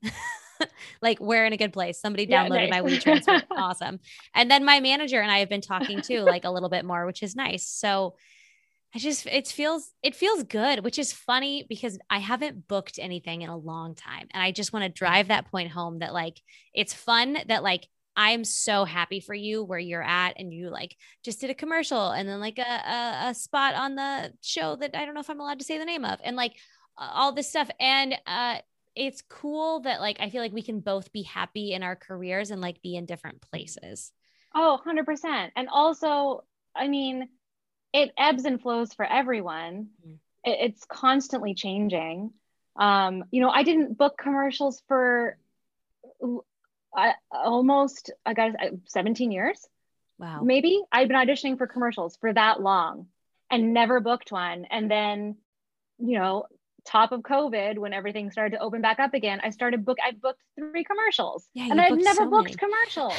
Like we're in a good place. Somebody downloaded yeah, nice. my WeTransfer. Awesome. And then my manager and I have been talking too, like a little bit more, which is nice. So I just, it feels, it feels good, which is funny because I haven't booked anything in a long time. And I just want to drive that point home that like, it's fun that like, I'm so happy for you where you're at, and you like just did a commercial and then like a, a, a spot on the show that I don't know if I'm allowed to say the name of, and like uh, all this stuff. And, uh, it's cool that like, I feel like we can both be happy in our careers and like be in different places. Oh, one hundred percent. And also, I mean, it ebbs and flows for everyone. Mm-hmm. It, it's constantly changing. Um, you know, I didn't book commercials for uh, almost, I got uh, seventeen years. Wow. Maybe I'd been auditioning for commercials for that long and never booked one. And then, you know, top of COVID, when everything started to open back up again, I started book, I booked three commercials yeah, and I've never so booked many. commercials.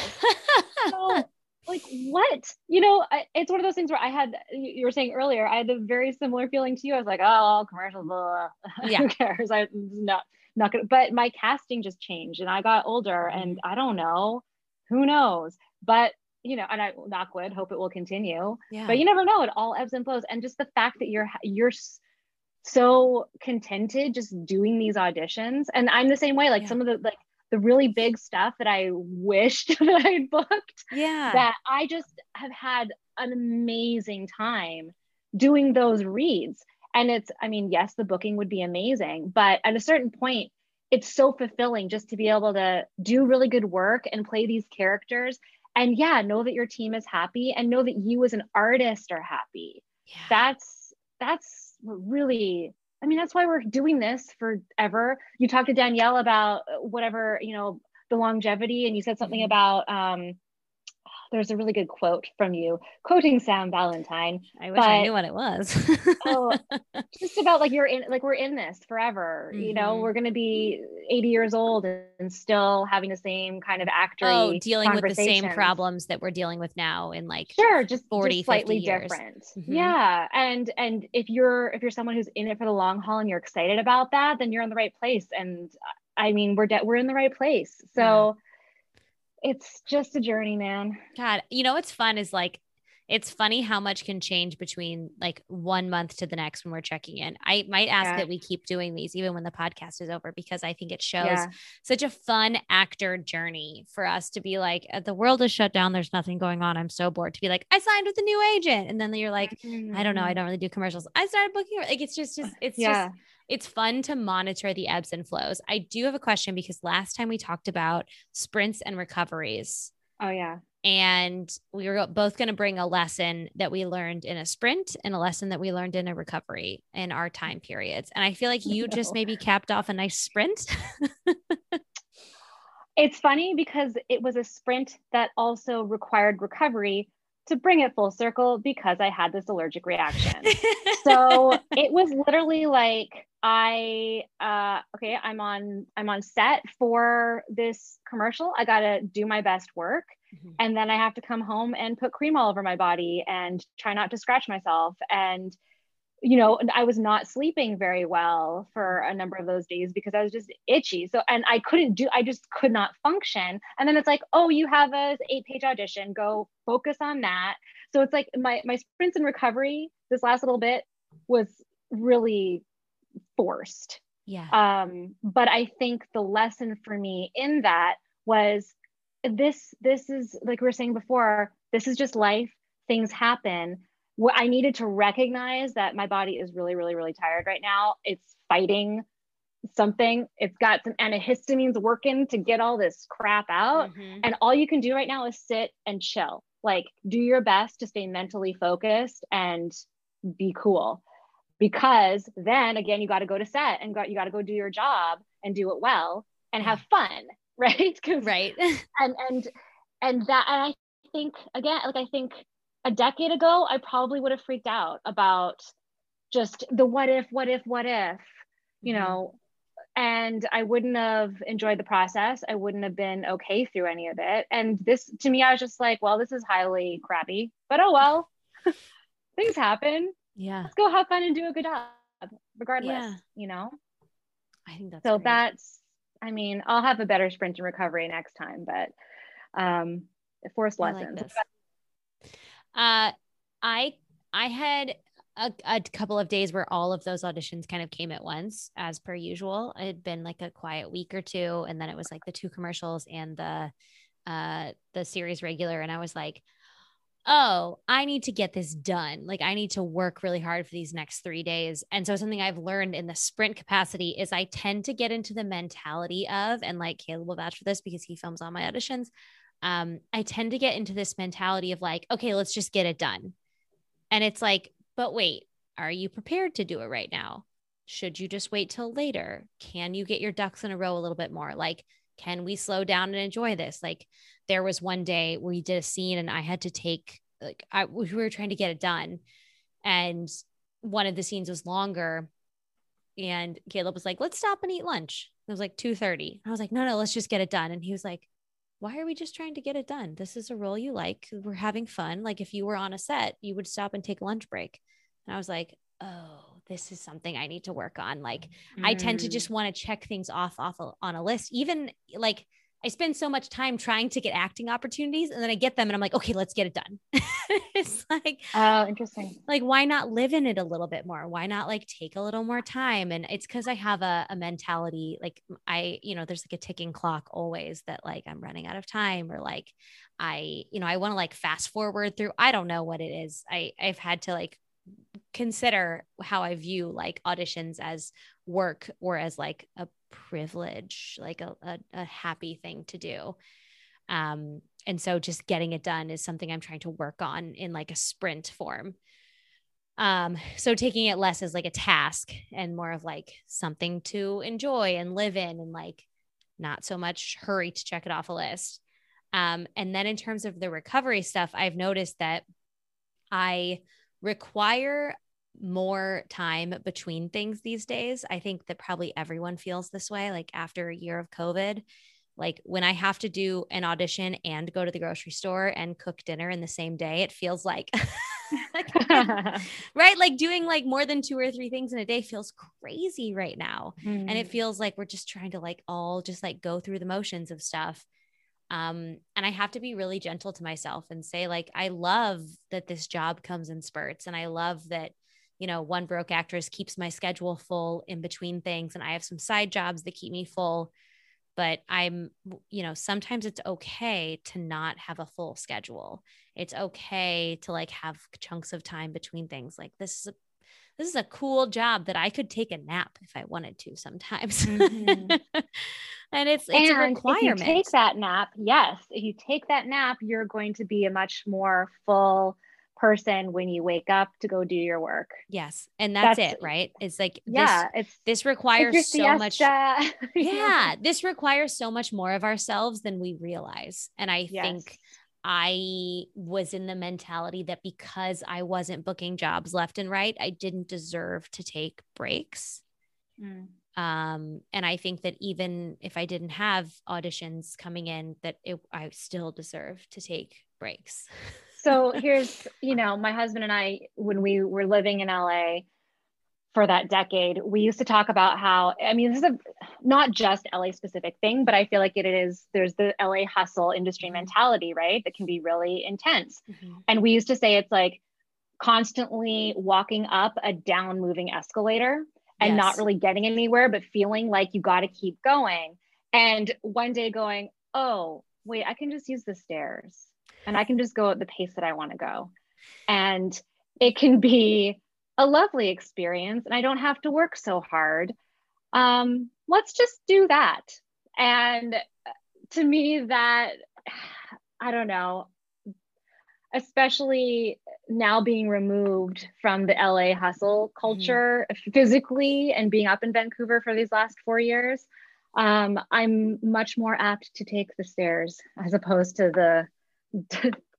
So, like what, you know, I, it's one of those things where I had, you were saying earlier, I had a very similar feeling to you. I was like, oh, commercials, blah, blah. Yeah. Who cares? I'm not, not gonna, but my casting just changed and I got older, and I don't know, who knows, but you know, and I knock wood, hope it will continue, yeah. but you never know. It all ebbs and flows. And just the fact that you're, you're so contented just doing these auditions. And I'm the same way, like yeah. some of the, like the really big stuff that I wished that I booked, yeah. that I just have had an amazing time doing those reads. And it's, I mean, yes, the booking would be amazing, but at a certain point, it's so fulfilling just to be able to do really good work and play these characters. And yeah, know that your team is happy, and know that you as an artist are happy. Yeah. That's, that's, really, I mean, that's why we're doing this forever. You talked to Danielle about whatever, you know, the longevity, and you said something about, um, there's a really good quote from you, quoting Sam Valentine. I wish but, I knew what it was. Oh, just about like, you're in, like, we're in this forever, mm-hmm. you know, we're going to be eighty years old and still having the same kind of actor. Oh, dealing with the same problems that we're dealing with now in like sure, just, forty, just slightly different. Mm-hmm. Yeah. And, and if you're, if you're someone who's in it for the long haul and you're excited about that, then you're in the right place. And I mean, we're, de- we're in the right place. So yeah. it's just a journey, man. God, you know, what's fun is like, it's funny how much can change between like one month to the next when we're checking in. I might ask yeah. that we keep doing these even when the podcast is over, because I think it shows yeah. such a fun actor journey for us to be like, the world is shut down. There's nothing going on. I'm so bored, to be like, I signed with a new agent. And then you're like, mm-hmm. I don't know. I don't really do commercials. I started booking. Like, it's just, just it's yeah. just, it's fun to monitor the ebbs and flows. I do have a question, because last time we talked about sprints and recoveries. Oh yeah. And we were both going to bring a lesson that we learned in a sprint and a lesson that we learned in a recovery in our time periods. And I feel like you no. just maybe capped off a nice sprint. It's funny because it was a sprint that also required recovery, to bring it full circle, because I had this allergic reaction. So it was literally like, I, uh, okay, I'm on, I'm on set for this commercial. I got to do my best work. Mm-hmm. And then I have to come home and put cream all over my body and try not to scratch myself. And, you know, I was not sleeping very well for a number of those days because I was just itchy. So, and I couldn't do, I just could not function. And then it's like, oh, you have a eight page audition, go focus on that. So it's like my, my sprints in recovery, this last little bit was really forced. Yeah. Um, but I think the lesson for me in that was this, this is like we were saying before, this is just life. Things happen. What I needed to recognize that my body is really, really, really tired right now. It's fighting something. It's got some antihistamines working to get all this crap out. Mm-hmm. And all you can do right now is sit and chill. Like, do your best to stay mentally focused and be cool. Because then again, you got to go to set and got, you got to go do your job and do it well and have fun. Right. Right. And, and, and that, and I think again, like, I think a decade ago, I probably would have freaked out about just the what if, what if, what if, you know, and I wouldn't have enjoyed the process. I wouldn't have been okay through any of it. And this, to me, I was just like, well, this is highly crappy, but oh well, things happen. Yeah. Let's go have fun and do a good job regardless, yeah. you know? I think that's So great. That's, I mean, I'll have a better sprint and recovery next time, but um, forced lessons. Like Uh, I, I had a, a couple of days where all of those auditions kind of came at once, as per usual. It had been like a quiet week or two. And then it was like the two commercials and the, uh, the series regular. And I was like, oh, I need to get this done. Like, I need to work really hard for these next three days. And so something I've learned in the sprint capacity is I tend to get into the mentality of, and like Caleb will vouch for this because he films all my auditions. Um, I tend to get into this mentality of like, okay, let's just get it done. And it's like, but wait, are you prepared to do it right now? Should you just wait till later? Can you get your ducks in a row a little bit more? Like, can we slow down and enjoy this? Like, there was one day where we did a scene and I had to take, like, I, we were trying to get it done. And one of the scenes was longer. And Caleb was like, let's stop and eat lunch. It was like two thirty. I was like, no, no, let's just get it done. And he was like, why are we just trying to get it done? This is a role you like. We're having fun. Like, if you were on a set, you would stop and take a lunch break. And I was like, oh, this is something I need to work on. Like, mm. I tend to just want to check things off, off on a list. Even like, I spend so much time trying to get acting opportunities and then I get them and I'm like, okay, let's get it done. It's like, oh, interesting. Like, why not live in it a little bit more? Why not like take a little more time? And it's because I have a, a mentality, like I, you know, there's like a ticking clock always that like, I'm running out of time, or like, I, you know, I want to like fast forward through, I don't know what it is. I I've had to like consider how I view like auditions as work or as like a privilege, like a, a, a happy thing to do. Um, and so just getting it done is something I'm trying to work on in like a sprint form. Um, so taking it less as like a task and more of like something to enjoy and live in, and like not so much hurry to check it off a list. Um, and then in terms of the recovery stuff, I've noticed that I require more time between things these days. I think that probably everyone feels this way. Like after a year of COVID, like when I have to do an audition and go to the grocery store and cook dinner in the same day, it feels like, right? Like doing like more than two or three things in a day feels crazy right now. Mm. And it feels like we're just trying to like all just like go through the motions of stuff. Um, and I have to be really gentle to myself and say, like, I love that this job comes in spurts. And I love that, you know, One Broke Actress keeps my schedule full in between things. And I have some side jobs that keep me full, but I'm, you know, sometimes it's okay to not have a full schedule. It's okay to like have chunks of time between things. Like this is a, this is a cool job that I could take a nap if I wanted to sometimes. Mm-hmm. And it's, it's and a requirement. If you take that nap, yes. If you take that nap, you're going to be a much more full person when you wake up to go do your work. Yes. And that's, that's it, right? It's like, yeah, this, it's, this requires it's so much. Yeah. This requires so much more of ourselves than we realize. And I yes. think I was in the mentality that because I wasn't booking jobs left and right, I didn't deserve to take breaks. Mm. Um, and I think that even if I didn't have auditions coming in, that it, I still deserve to take breaks. So here's, you know, my husband and I, when we were living in L A for that decade, we used to talk about how, I mean, this is a, not just L A specific thing, but I feel like it is, there's the L A hustle industry mentality, right? That can be really intense. Mm-hmm. And we used to say, it's like constantly walking up a down moving escalator and yes. not really getting anywhere, but feeling like you got to keep going. And one day going, oh, wait, I can just use the stairs and I can just go at the pace that I want to go. And it can be a lovely experience and I don't have to work so hard. Um, let's just do that. And to me that, I don't know, especially now being removed from the L A hustle culture mm-hmm. physically and being up in Vancouver for these last four years, um, I'm much more apt to take the stairs as opposed to the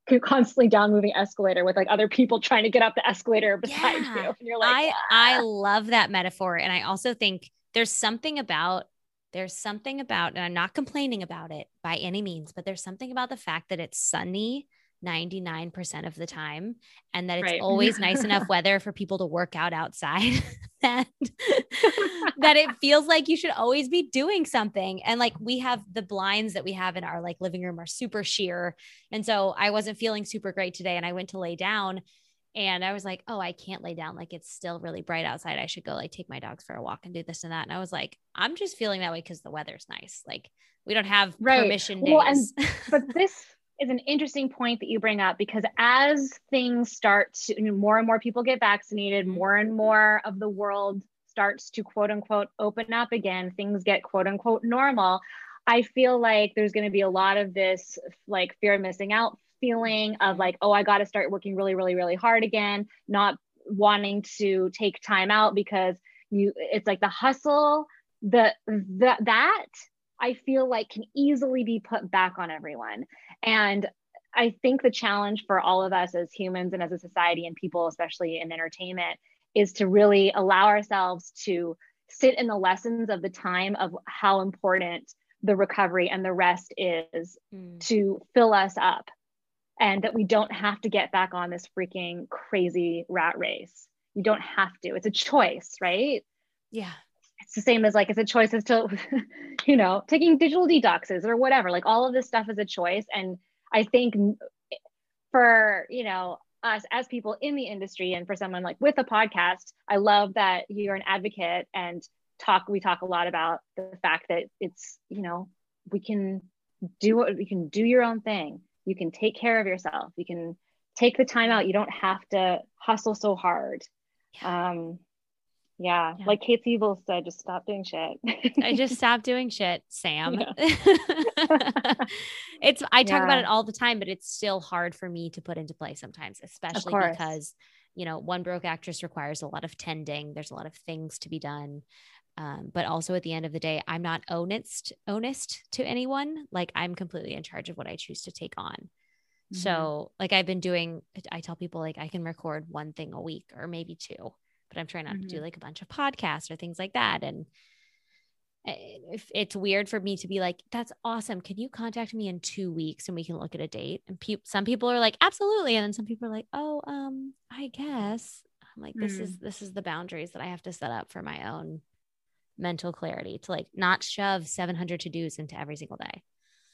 to constantly down moving escalator with like other people trying to get up the escalator beside yeah. you. And you're like, I, ah. I love that metaphor. And I also think there's something about There's something about, and I'm not complaining about it by any means, but there's something about the fact that it's sunny ninety-nine percent of the time and that it's right. always nice enough weather for people to work out outside and that it feels like you should always be doing something. And like we have the blinds that we have in our like living room are super sheer. And so I wasn't feeling super great today. And I went to lay down and I was like, oh, I can't lay down. Like it's still really bright outside. I should go like take my dogs for a walk and do this and that. And I was like, I'm just feeling that way because the weather's nice. Like we don't have right. permission days. Well, and, but this is an interesting point that you bring up because as things start to, you know, more and more people get vaccinated, more and more of the world starts to quote unquote open up again, things get quote unquote normal. I feel like there's going to be a lot of this like fear of missing out feeling of like, oh, I got to start working really, really, really hard again, not wanting to take time out because you, it's like the hustle, the, the that I feel like can easily be put back on everyone. And I think the challenge for all of us as humans and as a society and people, especially in entertainment, is to really allow ourselves to sit in the lessons of the time of how important the recovery and the rest is mm. to fill us up and that we don't have to get back on this freaking crazy rat race. You don't have to, it's a choice, right? Yeah. It's the same as like, it's a choice as to, you know, taking digital detoxes or whatever, like all of this stuff is a choice. And I think for, you know, us as people in the industry and for someone like with a podcast, I love that you're an advocate and talk, we talk a lot about the fact that it's, you know, we can do what we can do your own thing. You can take care of yourself. You can take the time out. You don't have to hustle so hard. Yeah. Um, Yeah. yeah. Like Kate Siebel said, just stop doing shit. I just stopped doing shit, Sam. Yeah. it's, I talk yeah. about it all the time, but it's still hard for me to put into play sometimes, especially because, you know, One Broke Actress requires a lot of tending. There's a lot of things to be done. Um, but also at the end of the day, I'm not honest, honest to anyone. Like I'm completely in charge of what I choose to take on. Mm-hmm. So like I've been doing, I tell people like I can record one thing a week or maybe two. But I'm trying not mm-hmm. to do like a bunch of podcasts or things like that. And if it's weird for me to be like, that's awesome. Can you contact me in two weeks and we can look at a date? And pe- some people are like, absolutely. And then some people are like, oh, um, I guess I'm like, this mm. is, this is the boundaries that I have to set up for my own mental clarity to like not shove seven hundred to-dos into every single day.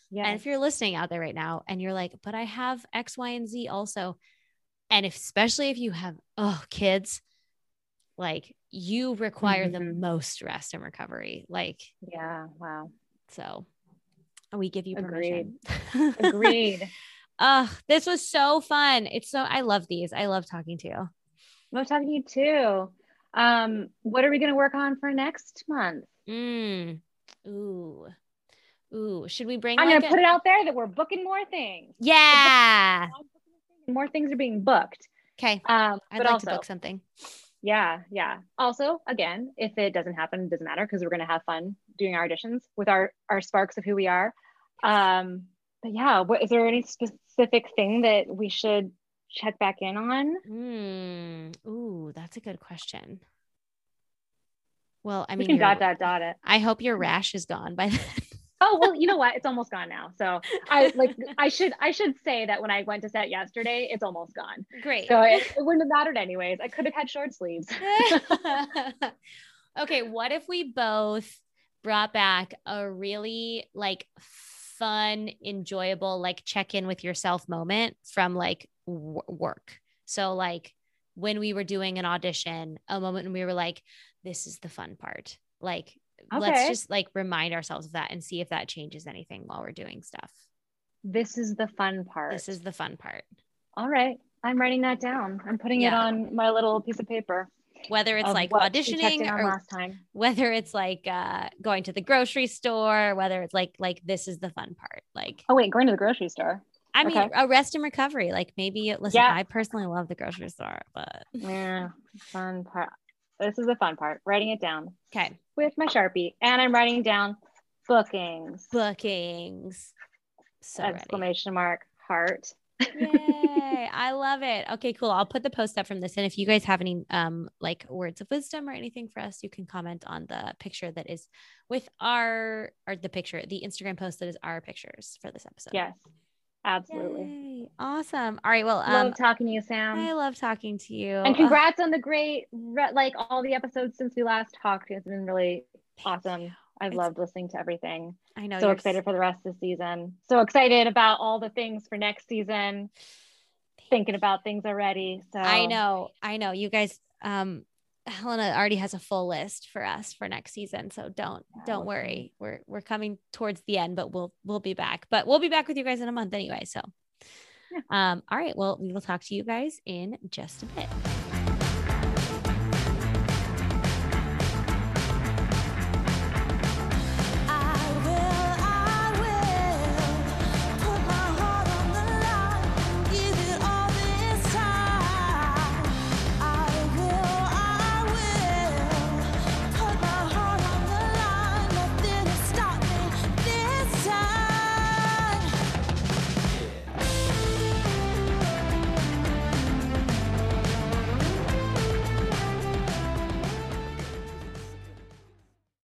Yes. And if you're listening out there right now and you're like, but I have X, Y, and Z also. And if, especially if you have, oh, kids, like you require mm-hmm. the most rest and recovery. Like, yeah. Wow. So we give you permission. Agreed. Agreed. Oh, this was so fun. It's so, I love these. I love talking to you. Love talking to you too. Um, what are we going to work on for next month? Mm. Ooh. Ooh. Should we bring, I'm like going to a- put it out there that we're booking more things. Yeah. More things are being booked. Okay. Um, I'd but like also, to book something. Yeah. Yeah. Also, again, if it doesn't happen, it doesn't matter because we're going to have fun doing our auditions with our, our sparks of who we are. Um, but yeah, what, is there any specific thing that we should check back in on? Mm. Ooh, that's a good question. Well, I mean, we can dot, dot, dot it. I hope your rash is gone by then. Oh, well, you know what? It's almost gone now. So I like, I should, I should say that when I went to set yesterday, it's almost gone. Great. So it, it wouldn't have mattered anyways. I could have had short sleeves. Okay. What if we both brought back a really like fun, enjoyable, like check in with yourself moment from like w- work. So like when we were doing an audition, a moment when we were like, this is the fun part. Like, okay. Let's just like remind ourselves of that and see if that changes anything while we're doing stuff. This is the fun part. This is the fun part. All right. I'm writing that down. I'm putting yeah. it on my little piece of paper. Whether it's like auditioning or last time. Whether it's like uh, going to the grocery store, whether it's like, like, this is the fun part. Like, oh wait, going to the grocery store. I mean, okay. A rest and recovery. Like maybe, listen, yeah. I personally love the grocery store, but yeah, fun part. This is the fun part. Writing it down. Okay. With my Sharpie. And I'm writing down bookings. Bookings. So Exclamation ready. mark. Heart. Yay. I love it. Okay, cool. I'll put the post up from this. And if you guys have any um like words of wisdom or anything for us, you can comment on the picture that is with our, or the picture, the Instagram post that is our pictures for this episode. Yes. Absolutely. Yay. Awesome. All right. Well, um, love talking to you, Sam. I love talking to you. And congrats uh, on the great, like all the episodes since we last talked. It's been really awesome. I've it's, loved listening to everything. I know. So excited s- for the rest of the season. So excited about all the things for next season. Thinking about things already. So I know. I know you guys, um, Helena already has a full list for us for next season. So don't, don't worry. We're, we're coming towards the end, but we'll, we'll be back, but we'll be back with you guys in a month anyway. So, um, all right. Well, we will talk to you guys in just a bit.